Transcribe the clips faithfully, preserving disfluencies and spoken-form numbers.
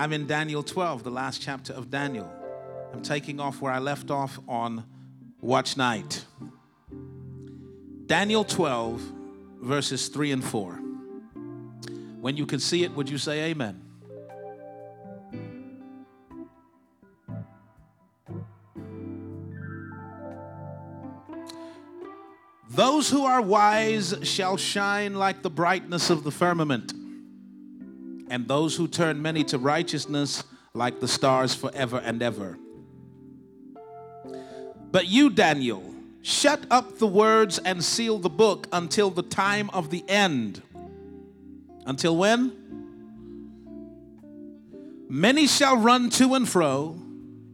I'm in Daniel twelve, the last chapter of Daniel. I'm taking off where I left off on Watch Night. Daniel twelve, verses three and four. When you can see it, would you say amen? Those who are wise shall shine like the brightness of the firmament, and those who turn many to righteousness like the stars forever and ever. But you, Daniel, shut up the words and seal the book until the time of the end. Until when? Many shall run to and fro,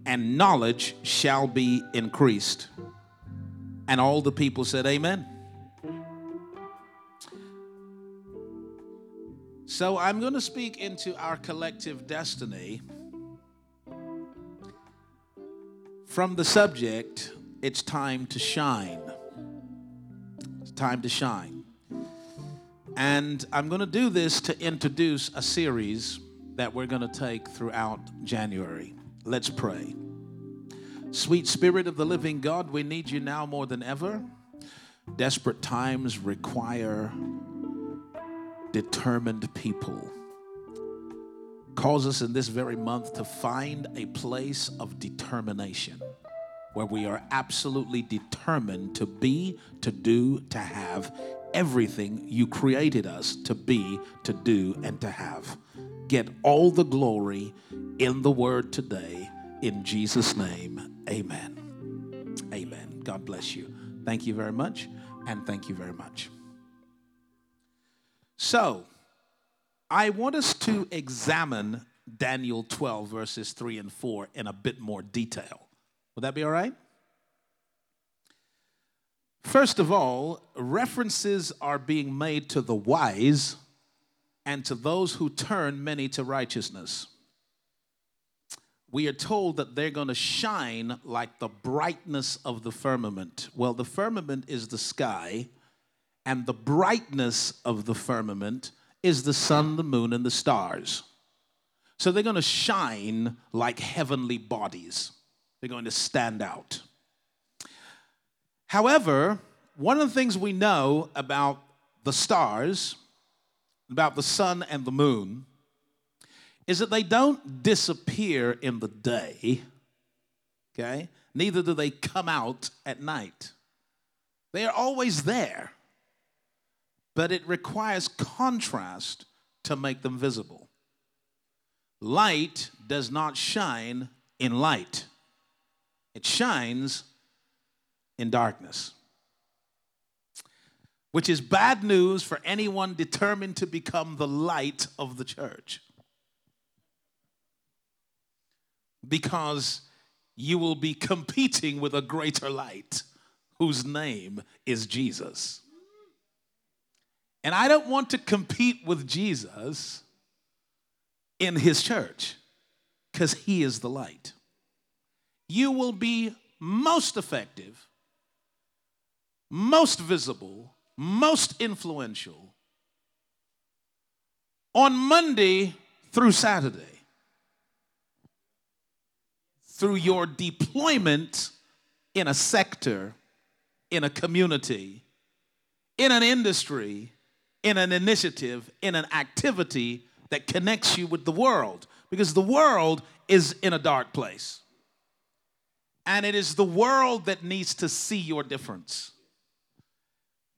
and knowledge shall be increased. And all the people said, amen. So I'm going to speak into our collective destiny from the subject, it's time to shine. It's time to shine. And I'm going to do this to introduce a series that we're going to take throughout January. Let's pray. Sweet Spirit of the living God, we need you now more than ever. Desperate times require determined people. Cause us in this very month to find a place of determination where we are absolutely determined to be, to do, to have everything you created us to be, to do, and to have. Get all the glory in the word today. In Jesus' name, amen. Amen. God bless you. Thank you very much, and thank you very much. So, I want us to examine Daniel twelve, verses three and four in a bit more detail. Would that be all right? First of all, references are being made to the wise and to those who turn many to righteousness. We are told that they're going to shine like the brightness of the firmament. Well, the firmament is the sky, and the brightness of the firmament is the sun, the moon, and the stars. So they're going to shine like heavenly bodies. They're going to stand out. However, one of the things we know about the stars, about the sun and the moon, is that they don't disappear in the day, okay? Neither do they come out at night. They are always there, but it requires contrast to make them visible. Light does not shine in light. It shines in darkness, which is bad news for anyone determined to become the light of the church. Because you will be competing with a greater light whose name is Jesus. And I don't want to compete with Jesus in his church because he is the light. You will be most effective, most visible, most influential on Monday through Saturday, through your deployment in a sector, in a community, in an industry, in an initiative, in an activity that connects you with the world. Because the world is in a dark place. And it is the world that needs to see your difference.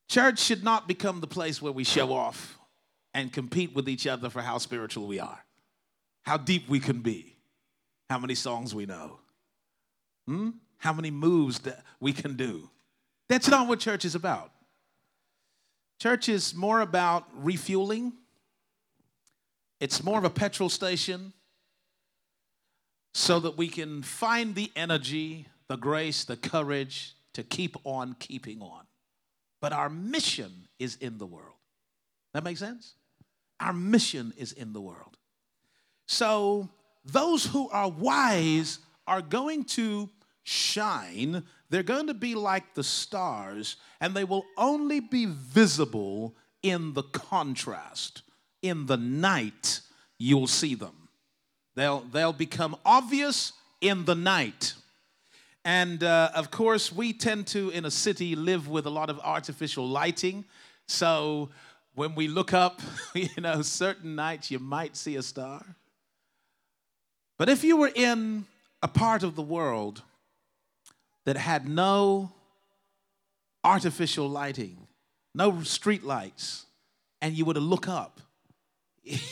Church should not become the place where we show off and compete with each other for how spiritual we are, how deep we can be. How many songs we know? Hmm? How many moves that we can do? That's not what church is about. Church is more about refueling. It's more of a petrol station so that we can find the energy, the grace, the courage to keep on keeping on. But our mission is in the world. That make sense? Our mission is in the world. So those who are wise are going to shine. They're going to be like the stars, and they will only be visible in the contrast. In the night, you'll see them. They'll, they'll become obvious in the night. And, uh, of course, we tend to, in a city, live with a lot of artificial lighting. So when we look up, you know, certain nights you might see a star. But if you were in a part of the world that had no artificial lighting, no street lights, and you were to look up, it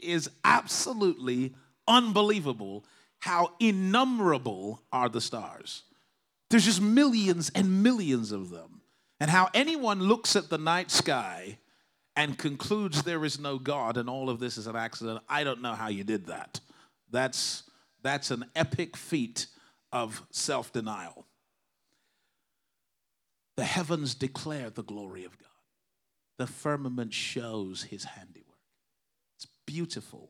is absolutely unbelievable how innumerable are the stars. There's just millions and millions of them. And how anyone looks at the night sky and concludes there is no God and all of this is an accident, I don't know how you did that. That's, that's an epic feat of self-denial. The heavens declare the glory of God. The firmament shows his handiwork. It's beautiful,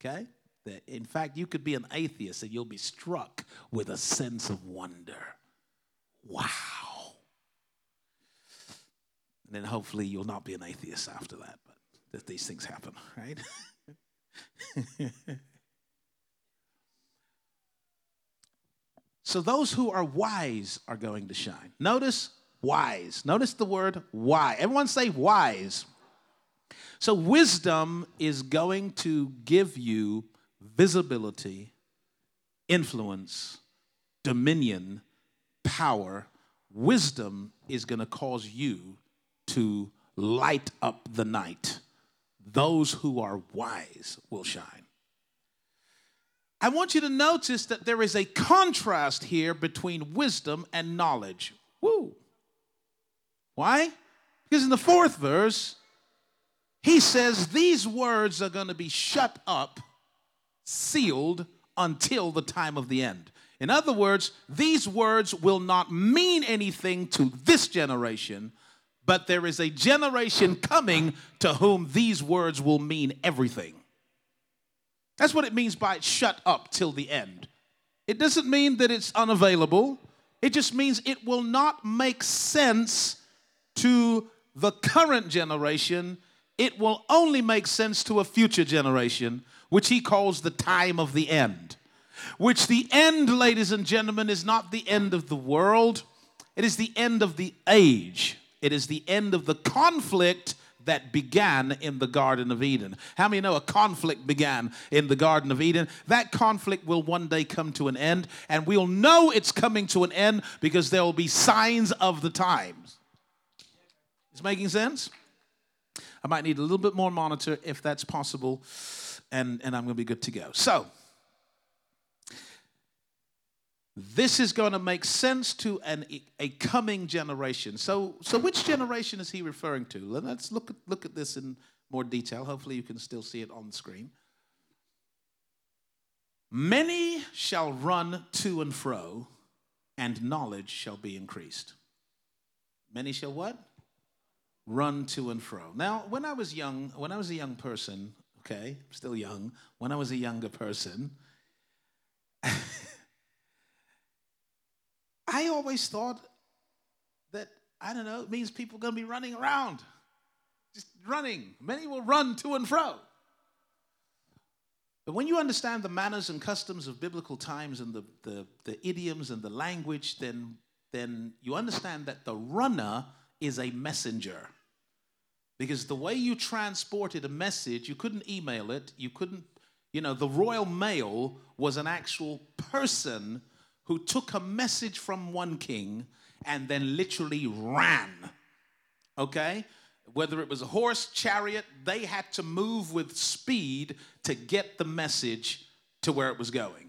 okay? In fact, you could be an atheist and you'll be struck with a sense of wonder. Wow. And then hopefully you'll not be an atheist after that, but these things happen, right? So those who are wise are going to shine. Notice wise. Notice the word wise. Everyone say wise. So wisdom is going to give you visibility, influence, dominion, power. Wisdom is going to cause you to light up the night. Those who are wise will shine. I want you to notice that there is a contrast here between wisdom and knowledge. Woo! Why? Because in the fourth verse, he says these words are going to be shut up, sealed until the time of the end. In other words, these words will not mean anything to this generation, but there is a generation coming to whom these words will mean everything. That's what it means by shut up till the end. It doesn't mean that it's unavailable. It just means it will not make sense to the current generation. It will only make sense to a future generation, which he calls the time of the end. Which the end, ladies and gentlemen, is not the end of the world. It is the end of the age. It is the end of the conflict that began in the Garden of Eden. How many know a conflict began in the Garden of Eden? That conflict will one day come to an end, and we'll know it's coming to an end because there will be signs of the times. Is it making sense? I might need a little bit more monitor if that's possible. And, and I'm going to be good to go. So, this is going to make sense to an, a coming generation. So, so which generation is he referring to? Let's look at, look at this in more detail. Hopefully you can still see it on the screen. Many shall run to and fro, and knowledge shall be increased. Many shall what? Run to and fro. Now, when I was young, when I was a young person... Okay, I'm still young. When I was a younger person, I always thought that, I don't know, it means people are going to be running around, just running. Many will run to and fro. But when you understand the manners and customs of biblical times and the, the, the idioms and the language, then, then you understand that the runner is a messenger. Because the way you transported a message, you couldn't email it, you couldn't, you know, the Royal Mail was an actual person who took a message from one king and then literally ran, okay? Whether it was a horse, chariot, they had to move with speed to get the message to where it was going.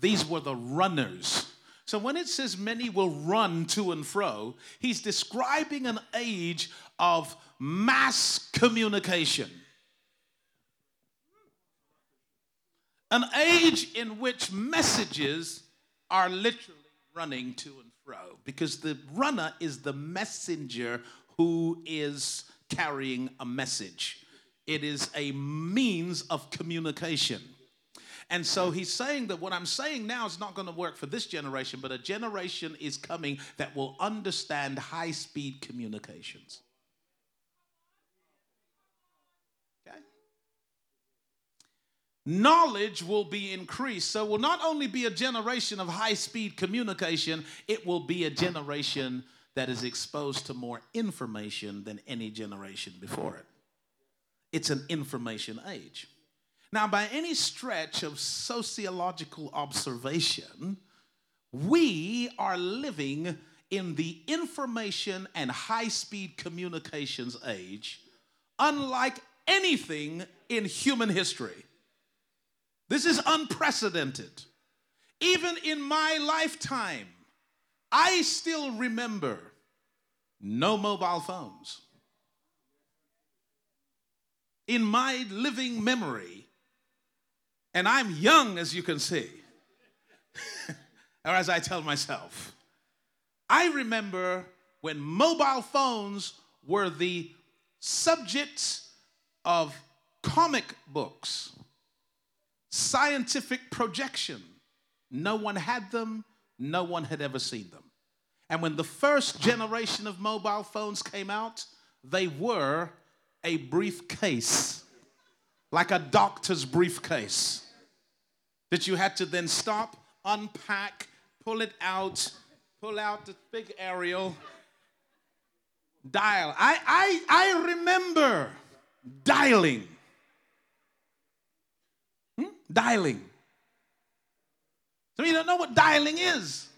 These were the runners. So when it says many will run to and fro, he's describing an age of mass communication. An age in which messages are literally running to and fro because the runner is the messenger who is carrying a message. It is a means of communication. And so he's saying that what I'm saying now is not going to work for this generation, but a generation is coming that will understand high-speed communications. Okay? knowledge will be increased. So it will not only be a generation of high-speed communication, it will be a generation that is exposed to more information than any generation before it. It's an information age. Now, by any stretch of sociological observation, we are living in the information and high-speed communications age, unlike anything in human history. This is unprecedented. Even in my lifetime, I still remember no mobile phones. In my living memory, and I'm young, as you can see, or as I tell myself, I remember when mobile phones were the subjects of comic books, scientific projection. No one had them. No one had ever seen them. And when the first generation of mobile phones came out, they were a briefcase, like a doctor's briefcase, that you had to then stop, unpack, pull it out, pull out the big aerial, dial. I, I, I remember dialing. Hmm? Dialing. So you don't know what dialing is.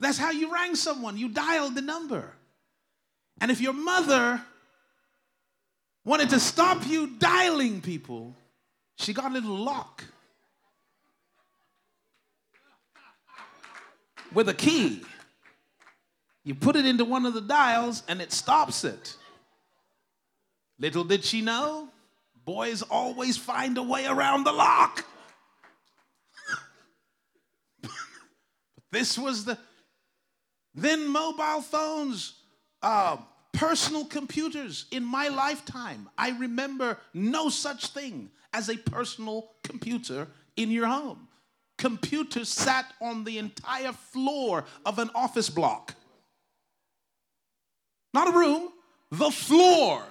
That's how you rang someone. You dialed the number. And if your mother wanted to stop you dialing people, she got a little lock with a key. You put it into one of the dials and it stops it. Little did she know, boys always find a way around the lock. But this was the... Then mobile phones, uh, personal computers. In my lifetime, I remember no such thing as a personal computer in your home. Computers sat on the entire floor of an office block. Not a room, the floor.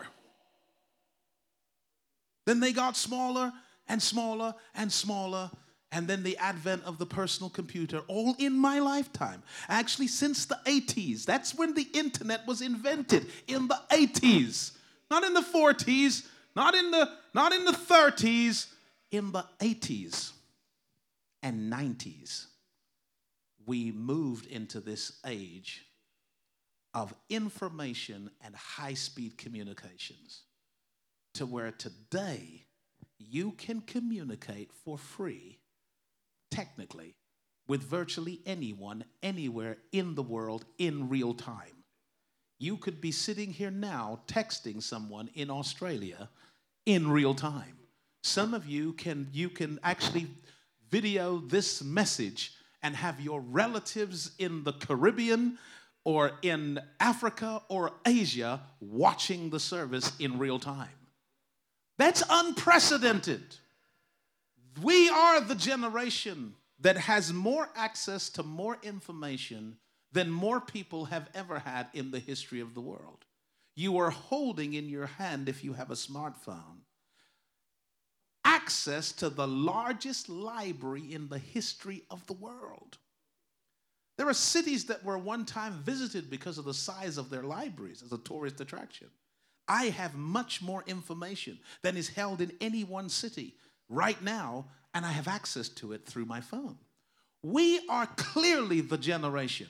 Then they got smaller and smaller and smaller, and then the advent of the personal computer, all in my lifetime. Actually, since the eighties, that's when the internet was invented, in the eighties. Not in the forties, not in the, not in the thirties, in the eighties. And nineties, we moved into this age of information and high-speed communications, to where today you can communicate for free, technically, with virtually anyone, anywhere in the world, in real time. You could be sitting here now texting someone in Australia in real time. Some of you can, you can actually video this message and have your relatives in the Caribbean or in Africa or Asia watching the service in real time. That's unprecedented. We are the generation that has more access to more information than more people have ever had in the history of the world. You are holding in your hand, if you have a smartphone, access to the largest library in the history of the world. There are cities that were one time visited because of the size of their libraries as a tourist attraction. I have much more information than is held in any one city right now, and I have access to it through my phone. We are clearly the generation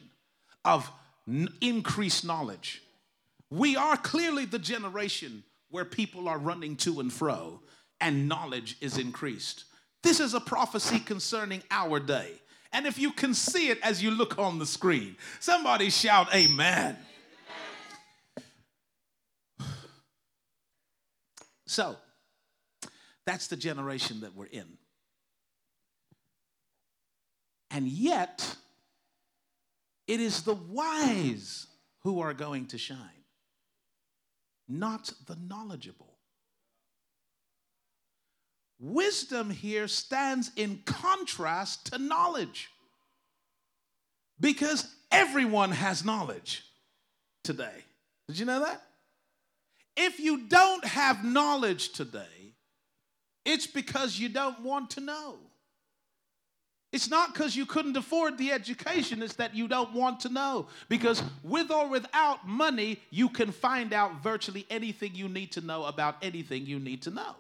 of n- increased knowledge. We are clearly the generation where people are running to and fro, and knowledge is increased. This is a prophecy concerning our day. And if you can see it as you look on the screen, somebody shout amen. Amen. So, that's the generation that we're in. And yet, it is the wise who are going to shine, not the knowledgeable. Wisdom here stands in contrast to knowledge, because everyone has knowledge today. Did you know that? If you don't have knowledge today, It's because you don't want to know. It's not because you couldn't afford the education. It's that you don't want to know. Because with or without money, you can find out virtually anything you need to know about anything you need to know.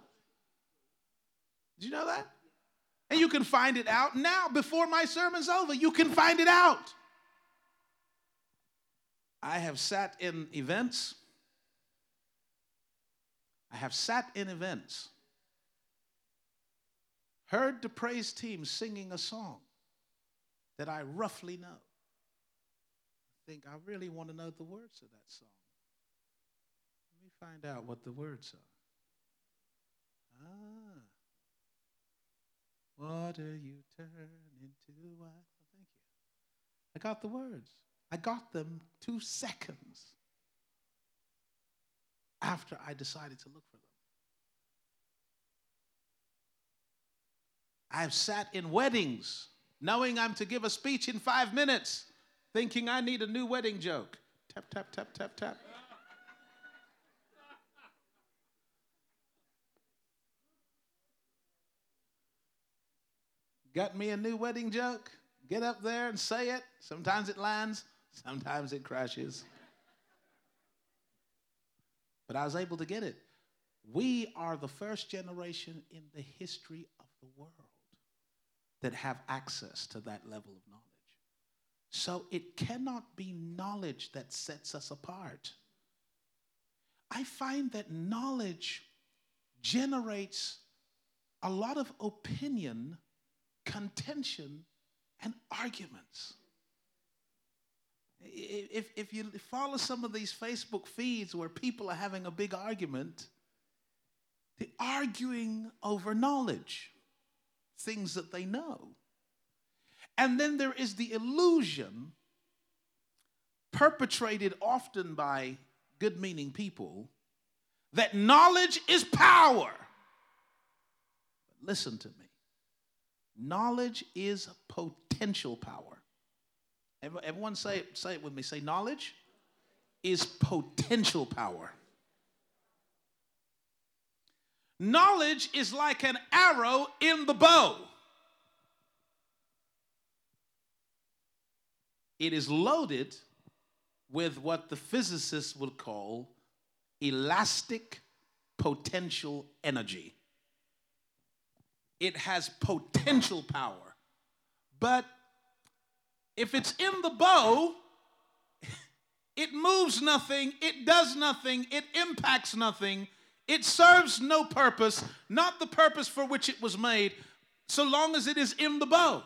Did you know that? And you can find it out now. Before my sermon's over, you can find it out. I have sat in events. I have sat in events. Heard the praise team singing a song that I roughly know. I think I really want to know the words of that song. Let me find out what the words are. Ah. Water you turn into wine. Oh, thank you. I got the words. I got them two seconds after I decided to look for them. I've sat in weddings knowing I'm to give a speech in five minutes, thinking I need a new wedding joke. Tap, tap, tap, tap, tap. Got me a new wedding joke. Get up there and say it. Sometimes it lands. Sometimes it crashes. But I was able to get it. We are the first generation in the history of the world that have access to that level of knowledge. So it cannot be knowledge that sets us apart. I find that knowledge generates a lot of opinion, contention, and arguments. If, if you follow some of these Facebook feeds where people are having a big argument, they're arguing over knowledge, things that they know. And then there is the illusion perpetrated often by good-meaning people that knowledge is power. But listen to me. Knowledge is potential power. Everyone say it, say it with me. Say, knowledge is potential power. Knowledge is like an arrow in the bow. It is loaded with what the physicists would call elastic potential energy. It has potential power. But if it's in the bow, it moves nothing, it does nothing, it impacts nothing, it serves no purpose, not the purpose for which it was made, so long as it is in the bow.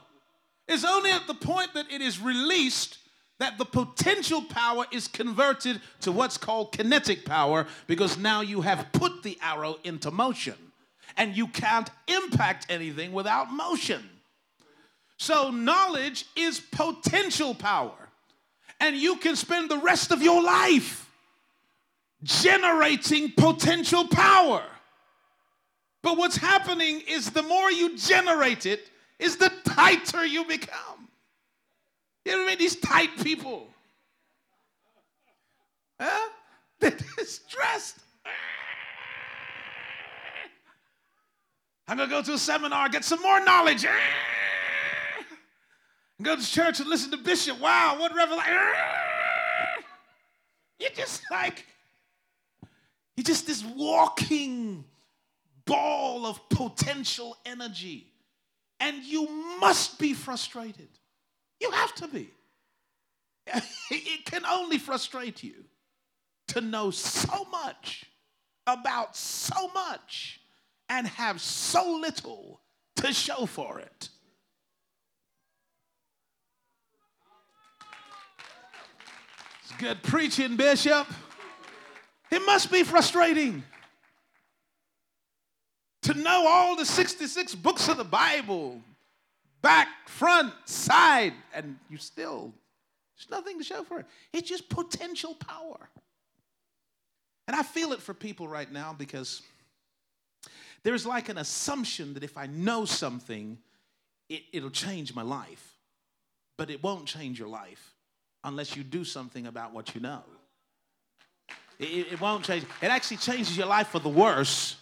It's only at the point that it is released that the potential power is converted to what's called kinetic power, because now you have put the arrow into motion. And you can't impact anything without motion. So knowledge is potential power. And you can spend the rest of your life generating potential power. But what's happening is the more you generate it, is the tighter you become. You know what I mean? These tight people. Huh? They're stressed. I'm going to go to a seminar, get some more knowledge. Go to church and listen to Bishop. Wow, what revelation. You're just like, you're just this walking ball of potential energy. And you must be frustrated. You have to be. It can only frustrate you to know so much about so much and have so little to show for it. It's good preaching, Bishop. It must be frustrating to know all the sixty-six books of the Bible, back, front, side, and you still, there's nothing to show for it. It's just potential power. And I feel it for people right now because there's like an assumption that if I know something, it, it'll change my life. But it won't change your life unless you do something about what you know. It, it won't change. It actually changes your life for the worse.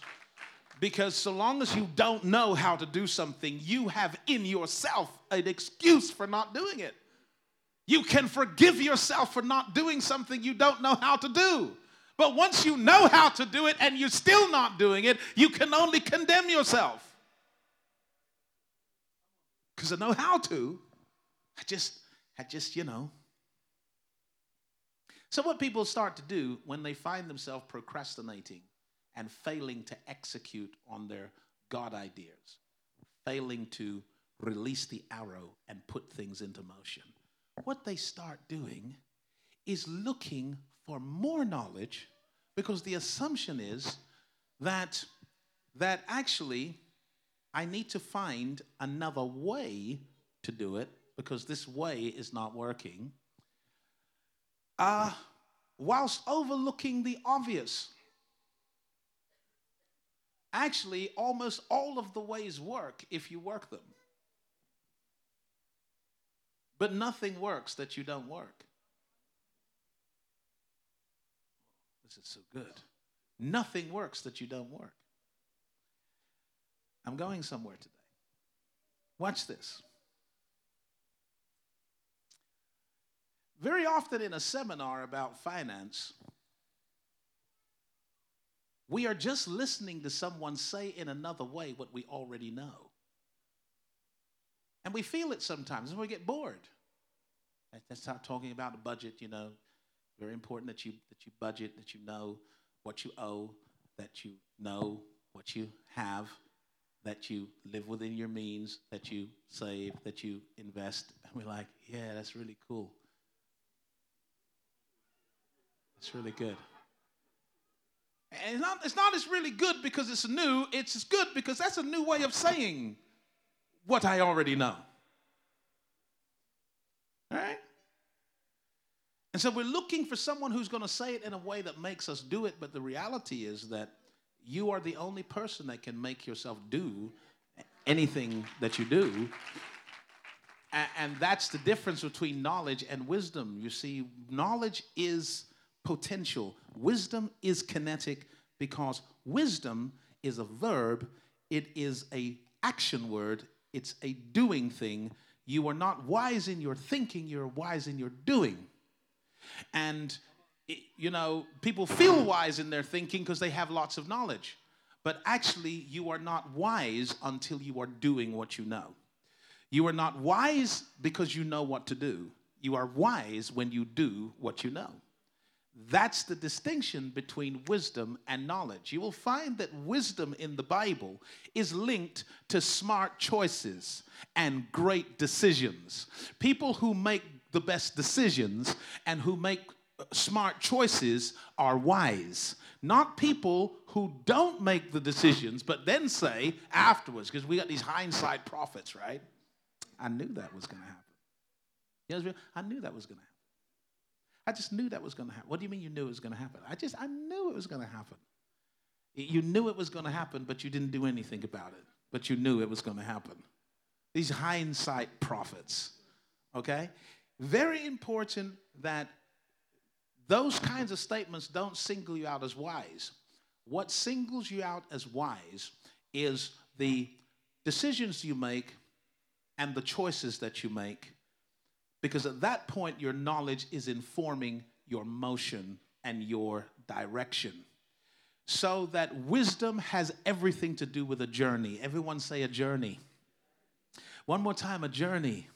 Because so long as you don't know how to do something, you have in yourself an excuse for not doing it. You can forgive yourself for not doing something you don't know how to do. But once you know how to do it and you're still not doing it, you can only condemn yourself. Because I know how to. I just, I just, you know. So what people start to do when they find themselves procrastinating and failing to execute on their God ideas, failing to release the arrow and put things into motion, what they start doing is looking for more knowledge, because the assumption is that, that actually I need to find another way to do it because this way is not working, uh, whilst overlooking the obvious. Actually, almost all of the ways work if you work them. But nothing works that you don't work. This is so good. Nothing works that you don't work. I'm going somewhere today. Watch this. Very often in a seminar about finance, we are just listening to someone say in another way what we already know. And we feel it sometimes, and we get bored. That's not talking about the budget, you know. Very important that you that you budget, that you know what you owe, that you know what you have, that you live within your means, that you save, that you invest. And we're like, yeah, that's really cool. That's really good. And it's not, it's not as really good because it's new. It's as good because that's a new way of saying what I already know. All right? And so we're looking for someone who's going to say it in a way that makes us do it, but the reality is that you are the only person that can make yourself do anything that you do. And that's the difference between knowledge and wisdom. You see, knowledge is potential. Wisdom is kinetic because wisdom is a verb. It is an action word. It's a doing thing. You are not wise in your thinking, you're wise in your doing. And, you know, people feel wise in their thinking because they have lots of knowledge. But actually, you are not wise until you are doing what you know. You are not wise because you know what to do. You are wise when you do what you know. That's the distinction between wisdom and knowledge. You will find that wisdom in the Bible is linked to smart choices and great decisions. People who make the best decisions and who make smart choices are wise. Not people who don't make the decisions but then say afterwards, because we got these hindsight prophets, right? I knew that was going to happen. You know, I knew that was going to happen. I just knew that was going to happen. What do you mean you knew it was going to happen? I just, I knew it was going to happen. You knew it was going to happen, but you didn't do anything about it. But you knew it was going to happen. These hindsight prophets, okay? Very important that those kinds of statements don't single you out as wise. What singles you out as wise is the decisions you make and the choices that you make. Because at that point, your knowledge is informing your motion and your direction. So that wisdom has everything to do with a journey. Everyone say a journey. One more time, a journey.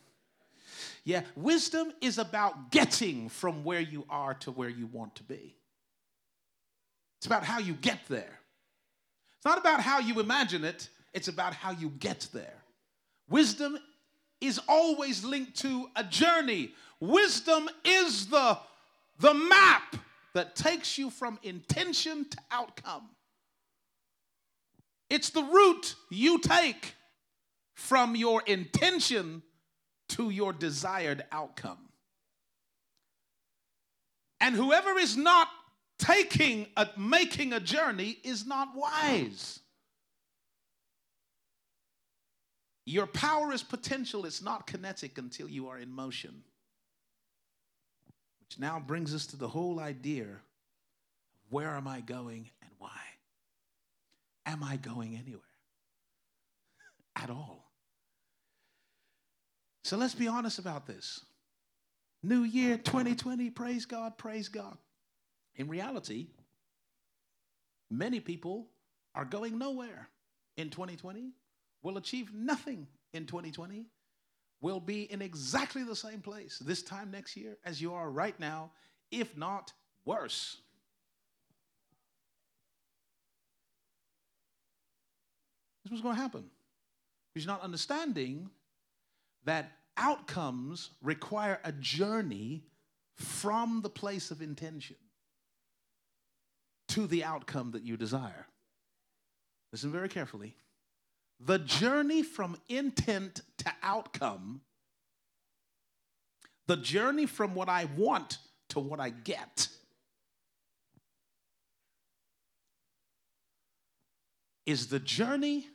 Yeah, wisdom is about getting from where you are to where you want to be. It's about how you get there. It's not about how you imagine it. It's about how you get there. Wisdom is always linked to a journey. Wisdom is the, the map that takes you from intention to outcome. It's the route you take from your intention to your desired outcome. And whoever is not taking a, making a journey is not wise. Your power is potential. It's not kinetic until you are in motion. Which now brings us to the whole idea of where am I going and why? am I going anywhere at all? So let's be honest about this. New year twenty twenty, praise God, praise God. In reality, many people are going nowhere in twenty twenty, will achieve nothing in twenty twenty, will be in exactly the same place this time next year as you are right now, if not worse. This was going to happen. He's not understanding that outcomes require a journey from the place of intention to the outcome that you desire. Listen very carefully. The journey from intent to outcome, the journey from what I want to what I get, is the journey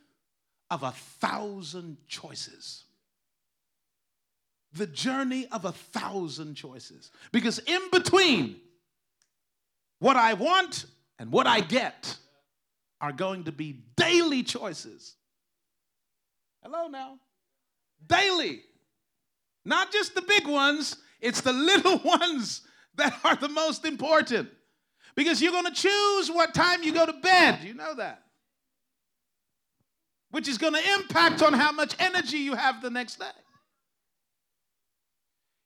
of a thousand choices. The journey of a thousand choices. Because in between what I want and what I get are going to be daily choices. Hello now. Daily. Not just the big ones, it's the little ones that are the most important. Because you're going to choose what time you go to bed. You know that. Which is going to impact on how much energy you have the next day.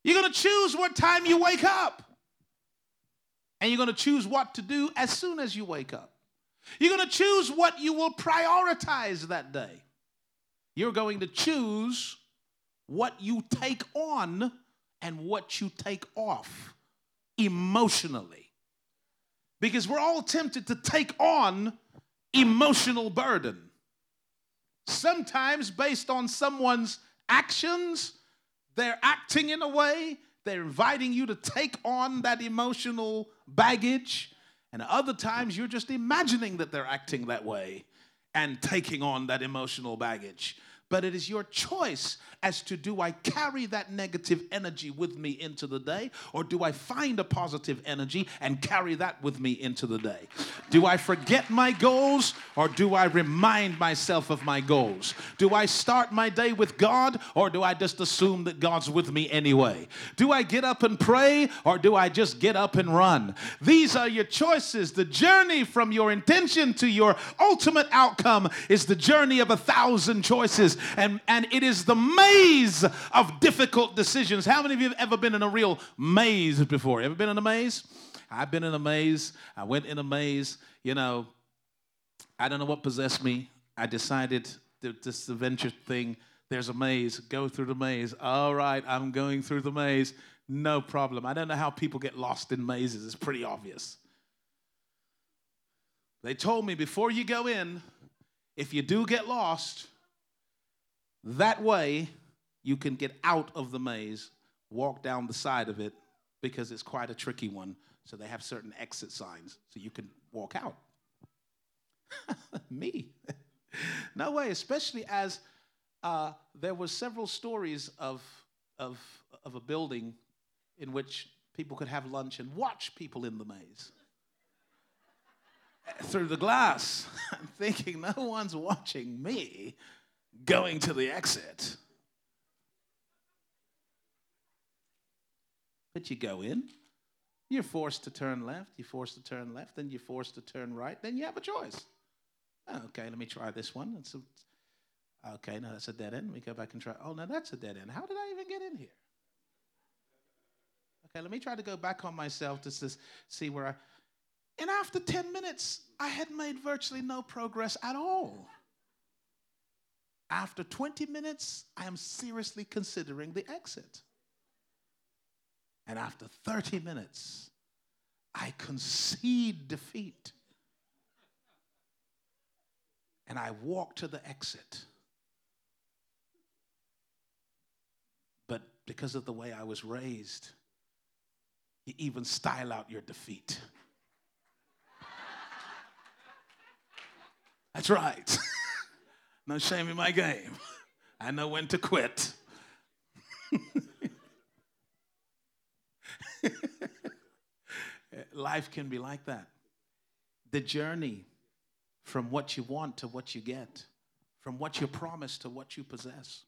You're going to choose what time you wake up. And you're going to choose what to do as soon as you wake up. You're going to choose what you will prioritize that day. You're going to choose what you take on and what you take off emotionally. Because we're all tempted to take on emotional burden. Sometimes based on someone's actions, they're acting in a way, they're inviting you to take on that emotional baggage. And other times you're just imagining that they're acting that way and taking on that emotional baggage. But it is your choice as to, do I carry that negative energy with me into the day, or do I find a positive energy and carry that with me into the day? Do I forget my goals, or do I remind myself of my goals? Do I start my day with God, or do I just assume that God's with me anyway? Do I get up and pray, or do I just get up and run? These are your choices. The journey from your intention to your ultimate outcome is the journey of a thousand choices. And, and it is the maze of difficult decisions. How many of you have ever been in a real maze before? Ever been in a maze? I've been in a maze. I went in a maze. You know, I don't know what possessed me. I decided that this adventure thing, there's a maze. Go through the maze. All right, I'm going through the maze. No problem. I don't know how people get lost in mazes. It's pretty obvious. They told me before you go in, if you do get lost, that way, you can get out of the maze, walk down the side of it, because it's quite a tricky one. So they have certain exit signs, so you can walk out. Me. No way, especially as uh, there were several stories of, of, of a building in which people could have lunch and watch people in the maze. Through the glass. I'm thinking, no one's watching me. Going to the exit. But you go in, you're forced to turn left, you're forced to turn left, then you're forced to turn right, then you have a choice. Oh, okay, let me try this one. It's a, okay, no, that's a dead end. Let me go back and try. Oh, no, that's a dead end. How did I even get in here? Okay, let me try to go back on myself just to see where I... And after ten minutes, I had made virtually no progress at all. After twenty minutes, I am seriously considering the exit. And after thirty minutes, I concede defeat. And I walk to the exit. But because of the way I was raised, you even style out your defeat. That's right. No shame in my game. I know when to quit. Life can be like that. The journey from what you want to what you get, from what you promise to what you possess,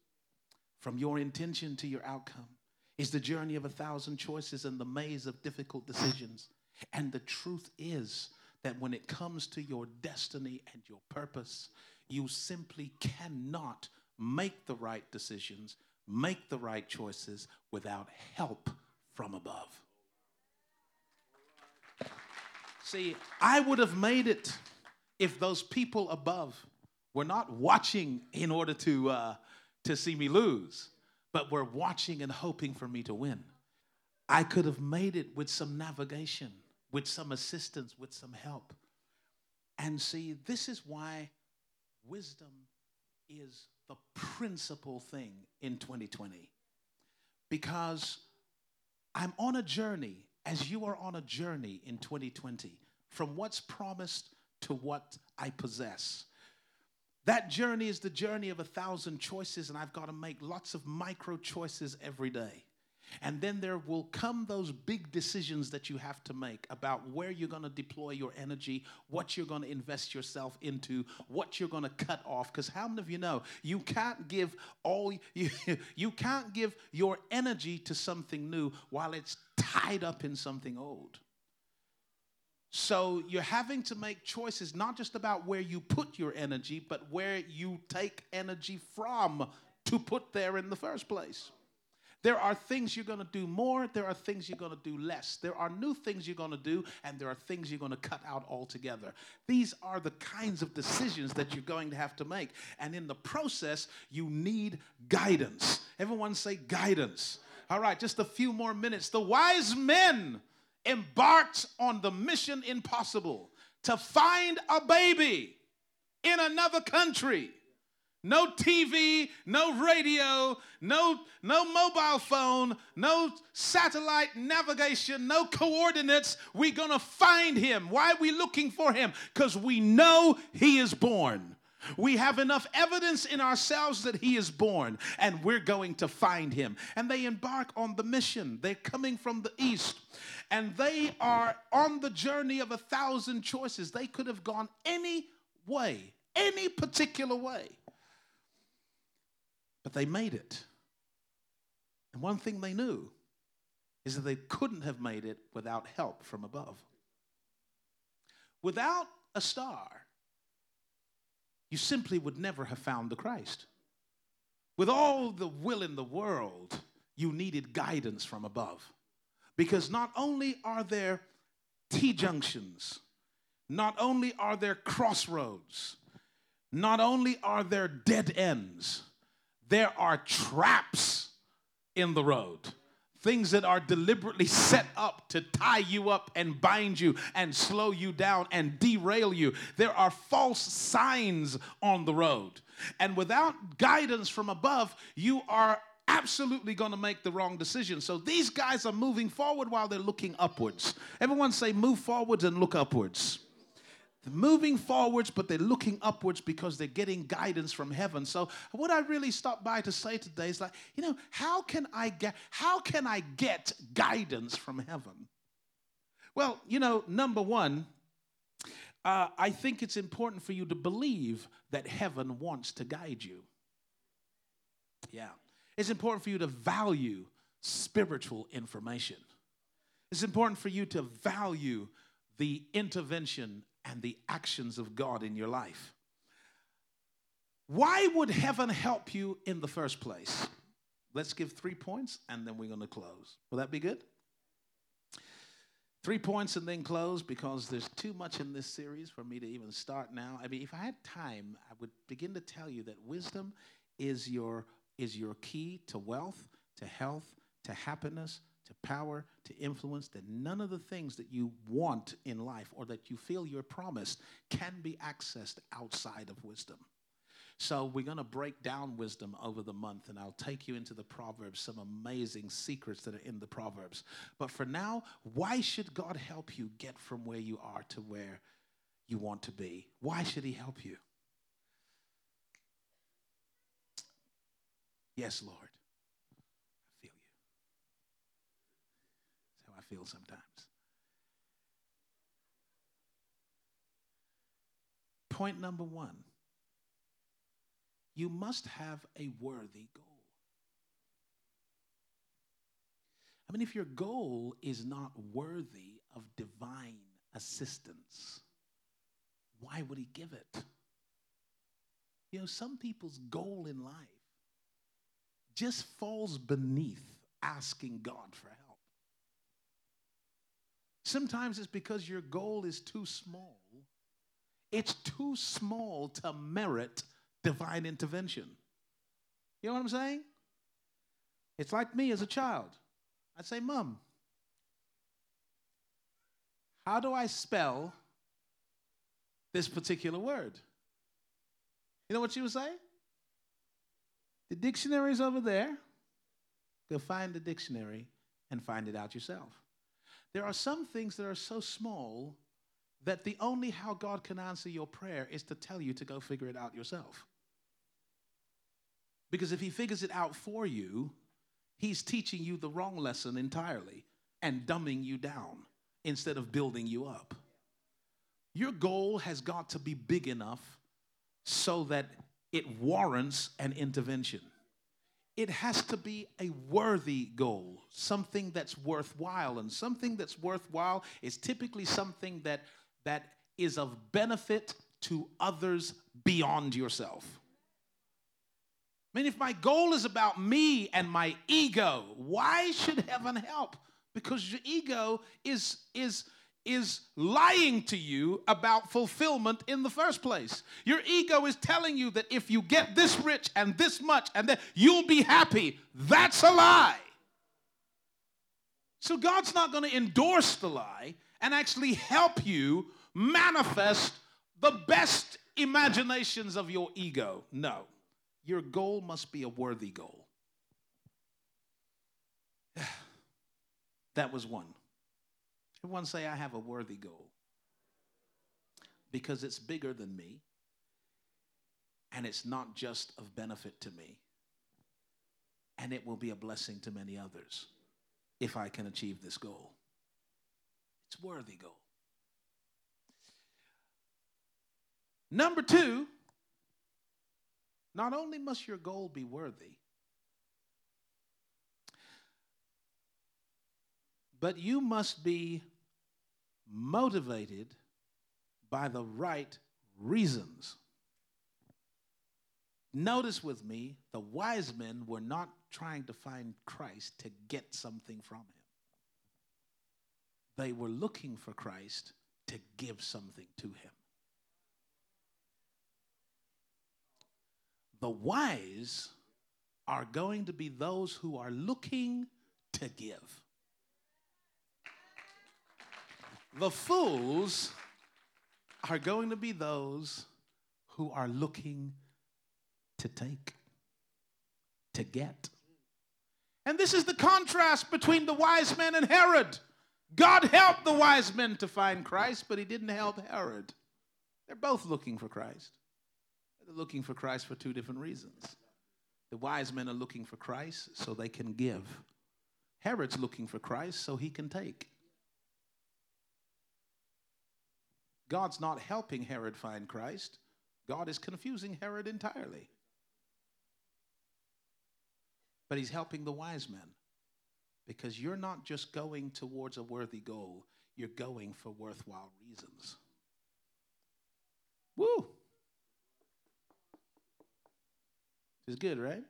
from your intention to your outcome. Is the journey of a thousand choices and the maze of difficult decisions. And the truth is that when it comes to your destiny and your purpose, you simply cannot make the right decisions, make the right choices without help from above. See, I would have made it if those people above were not watching in order to uh, to see me lose, but were watching and hoping for me to win. I could have made it with some navigation, with some assistance, with some help. And see, this is why wisdom is the principal thing in twenty twenty. Because I'm on a journey, as you are on a journey in twenty twenty, from what's promised to what I possess. That journey is the journey of a thousand choices, and I've got to make lots of micro choices every day. And then there will come those big decisions that you have to make about where you're going to deploy your energy, what you're going to invest yourself into, what you're going to cut off. Because how many of you know you can't give all you, you can't give your energy to something new while it's tied up in something old. So you're having to make choices not just about where you put your energy, but where you take energy from to put there in the first place. There are things you're going to do more. There are things you're going to do less. There are new things you're going to do, and there are things you're going to cut out altogether. These are the kinds of decisions that you're going to have to make. And in the process, you need guidance. Everyone say guidance. All right, just a few more minutes. The wise men embarked on the mission impossible to find a baby in another country. No T V, no radio, no, no mobile phone, no satellite navigation, no coordinates. We're going to find him. Why are we looking for him? Because we know he is born. We have enough evidence in ourselves that he is born, and we're going to find him. And they embark on the mission. They're coming from the east, and they are on the journey of a thousand choices. They could have gone any way, any particular way. But they made it. And one thing they knew is that they couldn't have made it without help from above. Without a star, you simply would never have found the Christ. With all the will in the world, you needed guidance from above. Because not only are there T-junctions, not only are there crossroads, not only are there dead ends, there are traps in the road, things that are deliberately set up to tie you up and bind you and slow you down and derail you. There are false signs on the road. And without guidance from above, you are absolutely going to make the wrong decision. So these guys are moving forward while they're looking upwards. Everyone say move forwards and look upwards. Moving forwards, but they're looking upwards because they're getting guidance from heaven. So what I really stopped by to say today is like, you know, how can I get, how can I get guidance from heaven? Well, you know, number one, uh, I think it's important for you to believe that heaven wants to guide you. Yeah. It's important for you to value spiritual information. It's important for you to value the intervention and the actions of God in your life. Why would heaven help you in the first place? Let's give three points and then we're going to close. Will that be good? Three points and then close, because there's too much in this series for me to even start now. I mean, if I had time, I would begin to tell you that wisdom is your, is your key to wealth, to health, to happiness, to power, to influence, that none of the things that you want in life or that you feel you're promised can be accessed outside of wisdom. So we're going to break down wisdom over the month, and I'll take you into the Proverbs, some amazing secrets that are in the Proverbs. But for now, why should God help you get from where you are to where you want to be? Why should he help you? Yes, Lord. Feel sometimes. Point number one, you must have a worthy goal. I mean, if your goal is not worthy of divine assistance, why would he give it? You know, some people's goal in life just falls beneath asking God for help. Sometimes it's because your goal is too small. It's too small to merit divine intervention. You know what I'm saying? It's like me as a child. I say, Mom, how do I spell this particular word? You know what she would say? The dictionary's over there. Go find the dictionary and find it out yourself. There are some things that are so small that the only how God can answer your prayer is to tell you to go figure it out yourself. Because if he figures it out for you, he's teaching you the wrong lesson entirely and dumbing you down instead of building you up. Your goal has got to be big enough so that it warrants an intervention. It has to be a worthy goal, something that's worthwhile. And something that's worthwhile is typically something that, that is of benefit to others beyond yourself. I mean, if my goal is about me and my ego, why should heaven help? Because your ego is, is, is lying to you about fulfillment in the first place. Your ego is telling you that if you get this rich and this much and that you'll be happy. That's a lie. So God's not going to endorse the lie and actually help you manifest the best imaginations of your ego. No. Your goal must be a worthy goal. That was one. Everyone say, I have a worthy goal. Because it's bigger than me. And it's not just of benefit to me. And it will be a blessing to many others if I can achieve this goal. It's a worthy goal. Number two, not only must your goal be worthy, but you must be motivated by the right reasons. Notice with me, the wise men were not trying to find Christ to get something from him. They were looking for Christ to give something to him. The wise are going to be those who are looking to give. The fools are going to be those who are looking to take, to get. And this is the contrast between the wise men and Herod. God helped the wise men to find Christ, but he didn't help Herod. They're both looking for Christ. They're looking for Christ for two different reasons. The wise men are looking for Christ so they can give. Herod's looking for Christ so he can take. God's not helping Herod find Christ. God is confusing Herod entirely. But he's helping the wise men because you're not just going towards a worthy goal. You're going for worthwhile reasons. Woo! It's good, right?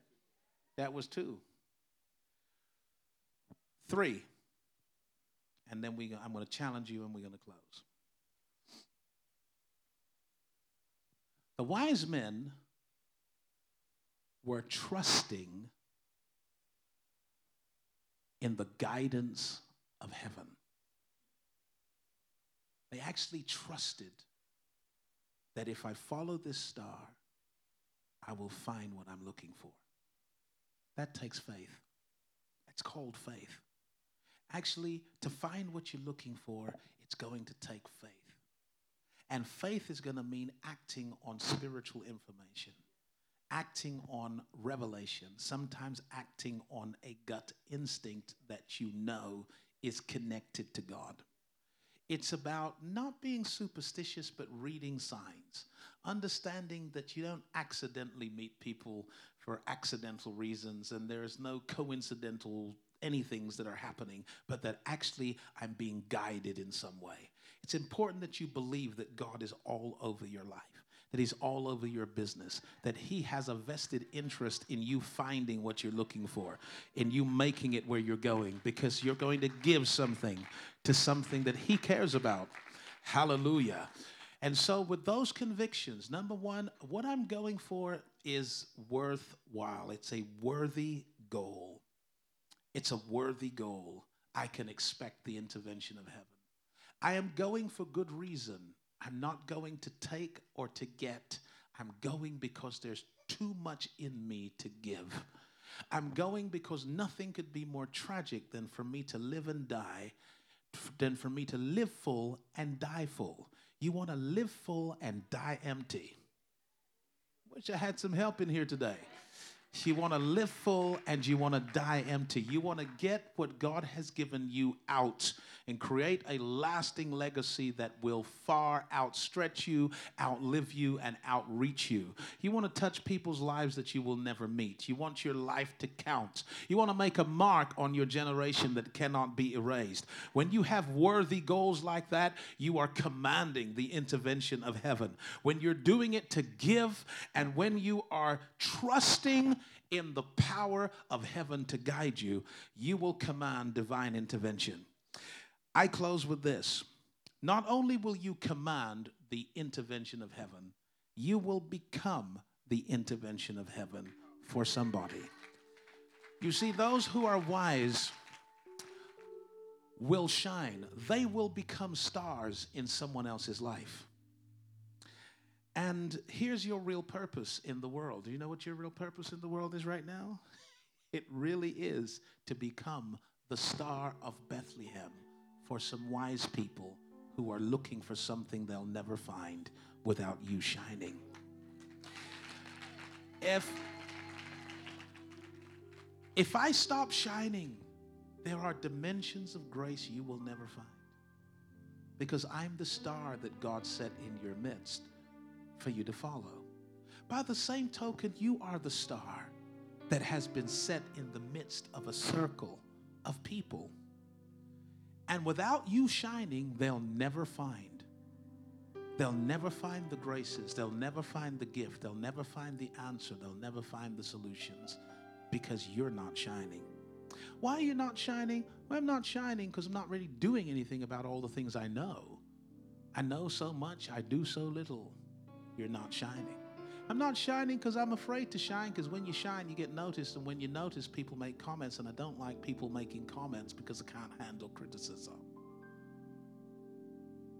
That was two. Three. And then we, I'm going to challenge you and we're going to close. The wise men were trusting in the guidance of heaven. They actually trusted that if I follow this star, I will find what I'm looking for. That takes faith. That's called faith. Actually, to find what you're looking for, it's going to take faith. And faith is going to mean acting on spiritual information, acting on revelation, sometimes acting on a gut instinct that you know is connected to God. It's about not being superstitious, but reading signs, understanding that you don't accidentally meet people for accidental reasons, and there is no coincidental anythings that are happening, but that actually I'm being guided in some way. It's important that you believe that God is all over your life, that he's all over your business, that he has a vested interest in you finding what you're looking for, in you making it where you're going, because you're going to give something to something that he cares about. Hallelujah. And so with those convictions, number one, what I'm going for is worthwhile. It's a worthy goal. It's a worthy goal. I can expect the intervention of heaven. I am going for good reason. I'm not going to take or to get. I'm going because there's too much in me to give. I'm going because nothing could be more tragic than for me to live and die, than for me to live full and die full. You want to live full and die empty. Wish I had some help in here today. You want to live full and you want to die empty. You want to get what God has given you out and create a lasting legacy that will far outstretch you, outlive you, and outreach you. You want to touch people's lives that you will never meet. You want your life to count. You want to make a mark on your generation that cannot be erased. When you have worthy goals like that, you are commanding the intervention of heaven. When you're doing it to give, and when you are trusting in the power of heaven to guide you, you will command divine intervention. I close with this. Not only will you command the intervention of heaven, you will become the intervention of heaven for somebody. You see, those who are wise will shine. They will become stars in someone else's life. And here's your real purpose in the world. Do you know what your real purpose in the world is right now? It really is to become the star of Bethlehem for some wise people who are looking for something they'll never find without you shining. If, if I stop shining, there are dimensions of grace you will never find, because I'm the star that God set in your midst for you to follow. By the same token, you are the star that has been set in the midst of a circle of people. And without you shining, they'll never find. They'll never find the graces. They'll never find the gift. They'll never find the answer. They'll never find the solutions, because you're not shining. Why are you not shining? Well, I'm not shining because I'm not really doing anything about all the things I know. I know so much, I do so little. You're not shining. I'm not shining because I'm afraid to shine, because when you shine, you get noticed, and when you notice, people make comments, and I don't like people making comments because I can't handle criticism.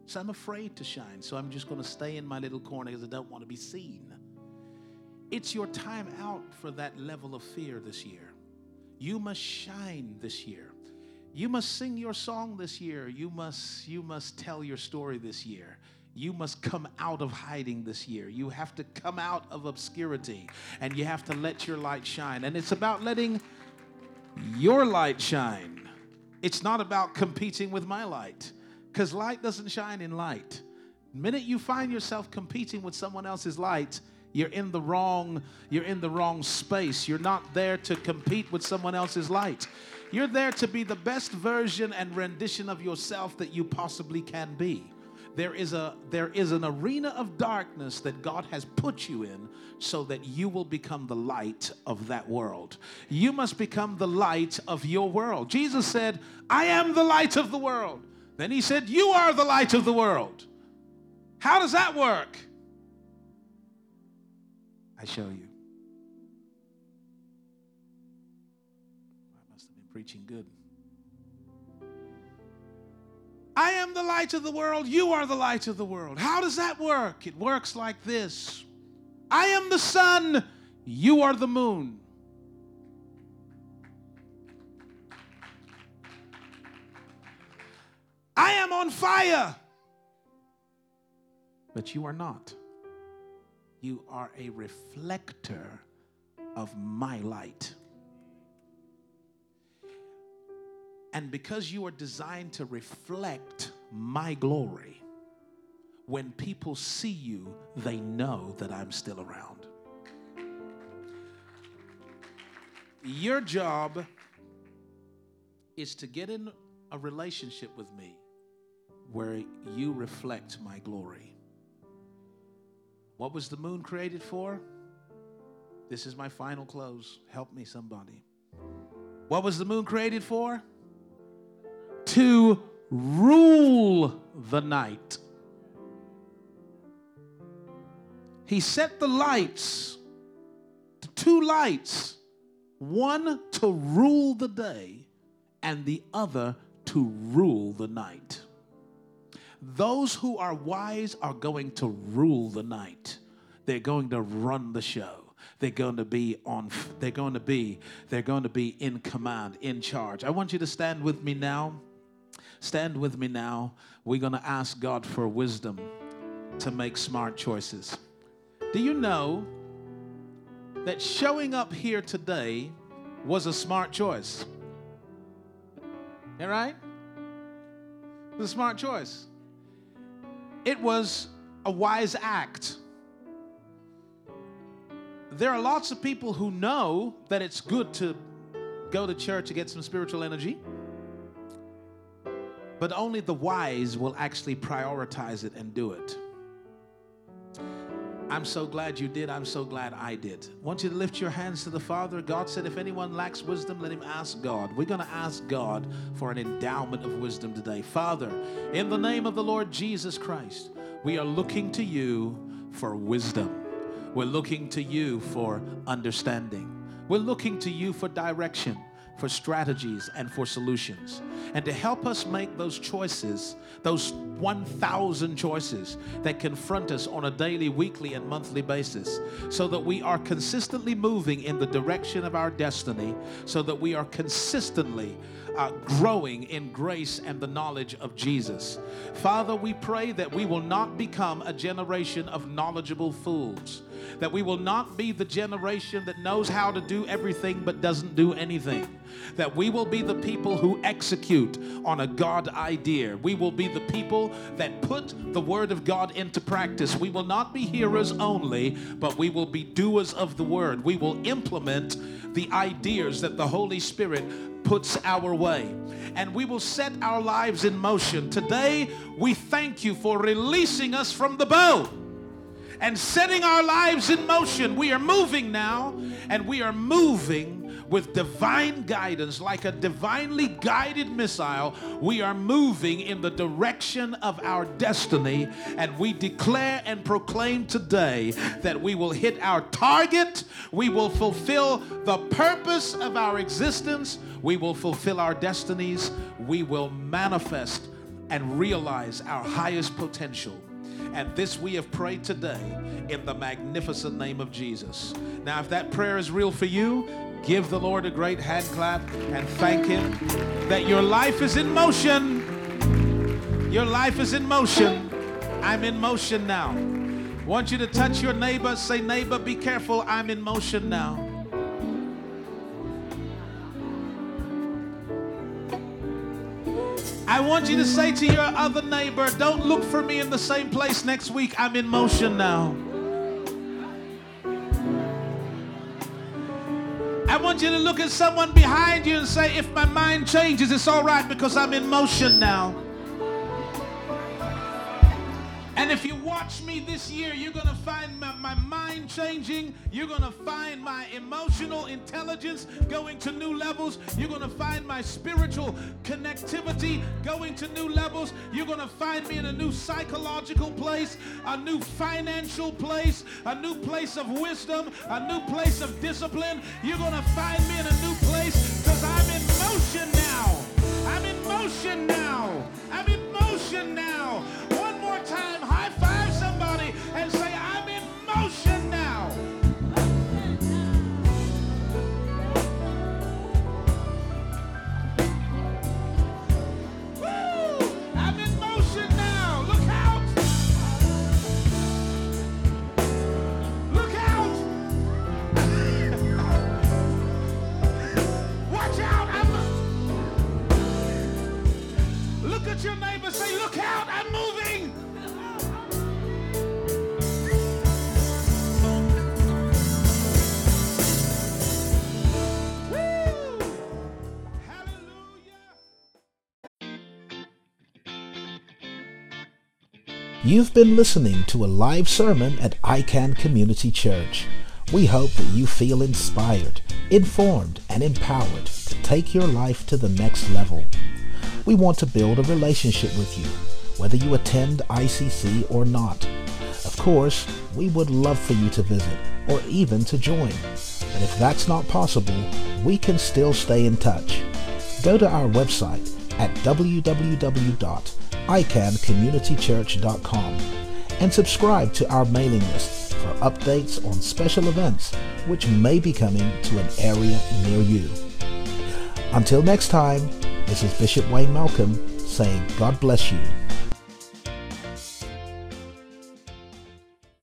So I'm afraid to shine, so I'm just going to stay in my little corner because I don't want to be seen. It's your time out for that level of fear this year. You must shine this year. You must sing your song this year. You must, you must tell your story this year. You must come out of hiding this year. You have to come out of obscurity, and you have to let your light shine. And it's about letting your light shine. It's not about competing with my light, because light doesn't shine in light. The minute you find yourself competing with someone else's light, you're in the wrong, you're in the wrong space. You're not there to compete with someone else's light. You're there to be the best version and rendition of yourself that you possibly can be. There is a, there is an arena of darkness that God has put you in so that you will become the light of that world. You must become the light of your world. Jesus said, I am the light of the world. Then he said, you are the light of the world. How does that work? I show you. I must have been preaching good. I am the light of the world. You are the light of the world. How does that work? It works like this. I am the sun. You are the moon. I am on fire. But you are not. You are a reflector of my light. And because you are designed to reflect my glory. When people see you, they know that I'm still around. Your job is to get in a relationship with me where you reflect my glory. What was the moon created for? This is my final close. Help me, somebody. What was the moon created for? To rule the night. He set the lights, two lights, one to rule the day and the other to rule the night. Those who are wise are going to rule the night. They're going to run the show. They're going to be on, they're going to be, they're going to be in command, in charge. I want you to stand with me now. Stand with me now. We're going to ask God for wisdom to make smart choices. Do you know that showing up here today was a smart choice? All right? It was a smart choice. It was a wise act. There are lots of people who know that it's good to go to church to get some spiritual energy, but only the wise will actually prioritize it and do it. I'm so glad you did. I'm so glad I did. I want you to lift your hands to the Father. God said, if anyone lacks wisdom, let him ask God. We're going to ask God for an endowment of wisdom today. Father, in the name of the Lord Jesus Christ, we are looking to you for wisdom. We're looking to you for understanding. We're looking to you for direction, for strategies, and for solutions. And to help us make those choices, those one thousand choices that confront us on a daily, weekly, and monthly basis, so that we are consistently moving in the direction of our destiny, so that we are consistently uh, growing in grace and the knowledge of Jesus. Father, we pray that we will not become a generation of knowledgeable fools, that we will not be the generation that knows how to do everything but doesn't do anything, that we will be the people who execute on a God idea. We will be the people that put the Word of God into practice. We will not be hearers only, but we will be doers of the Word. We will implement the ideas that the Holy Spirit puts our way, and we will set our lives in motion. Today, we thank you for releasing us from the bow and setting our lives in motion. We are moving now, and we are moving with divine guidance, like a divinely guided missile. We are moving in the direction of our destiny, and we declare and proclaim today that we will hit our target, we will fulfill the purpose of our existence, we will fulfill our destinies, we will manifest and realize our highest potential. And this we have prayed today in the magnificent name of Jesus. Now, if that prayer is real for you, give the Lord a great hand clap and thank Him that your life is in motion. Your life is in motion. I'm in motion now. I want you to touch your neighbor. Say, neighbor, be careful. I'm in motion now. I want you to say to your other neighbor, don't look for me in the same place next week. I'm in motion now. I want you to look at someone behind you and say, if my mind changes, it's all right because I'm in motion now. And if you watch me this year, you're going to find my, my mind changing. You're going to find my emotional intelligence going to new levels. You're going to find my spiritual connectivity going to new levels. You're going to find me in a new psychological place, a new financial place, a new place of wisdom, a new place of discipline. You're going to find me in a new place because I'm in motion now. I'm in motion now. I'm in motion now. One more time. And say, I'm in motion now. Woo! I'm in motion now. Look out! Look out! Watch out! I'm... You've been listening to a live sermon at I CANN Community Church. We hope that you feel inspired, informed, and empowered to take your life to the next level. We want to build a relationship with you, whether you attend I C C or not. Of course, we would love for you to visit or even to join. But if that's not possible, we can still stay in touch. Go to our website at w w w dot I cann community church dot com and subscribe to our mailing list for updates on special events which may be coming to an area near you. Until next time, this is Bishop Wayne Malcolm saying God bless you.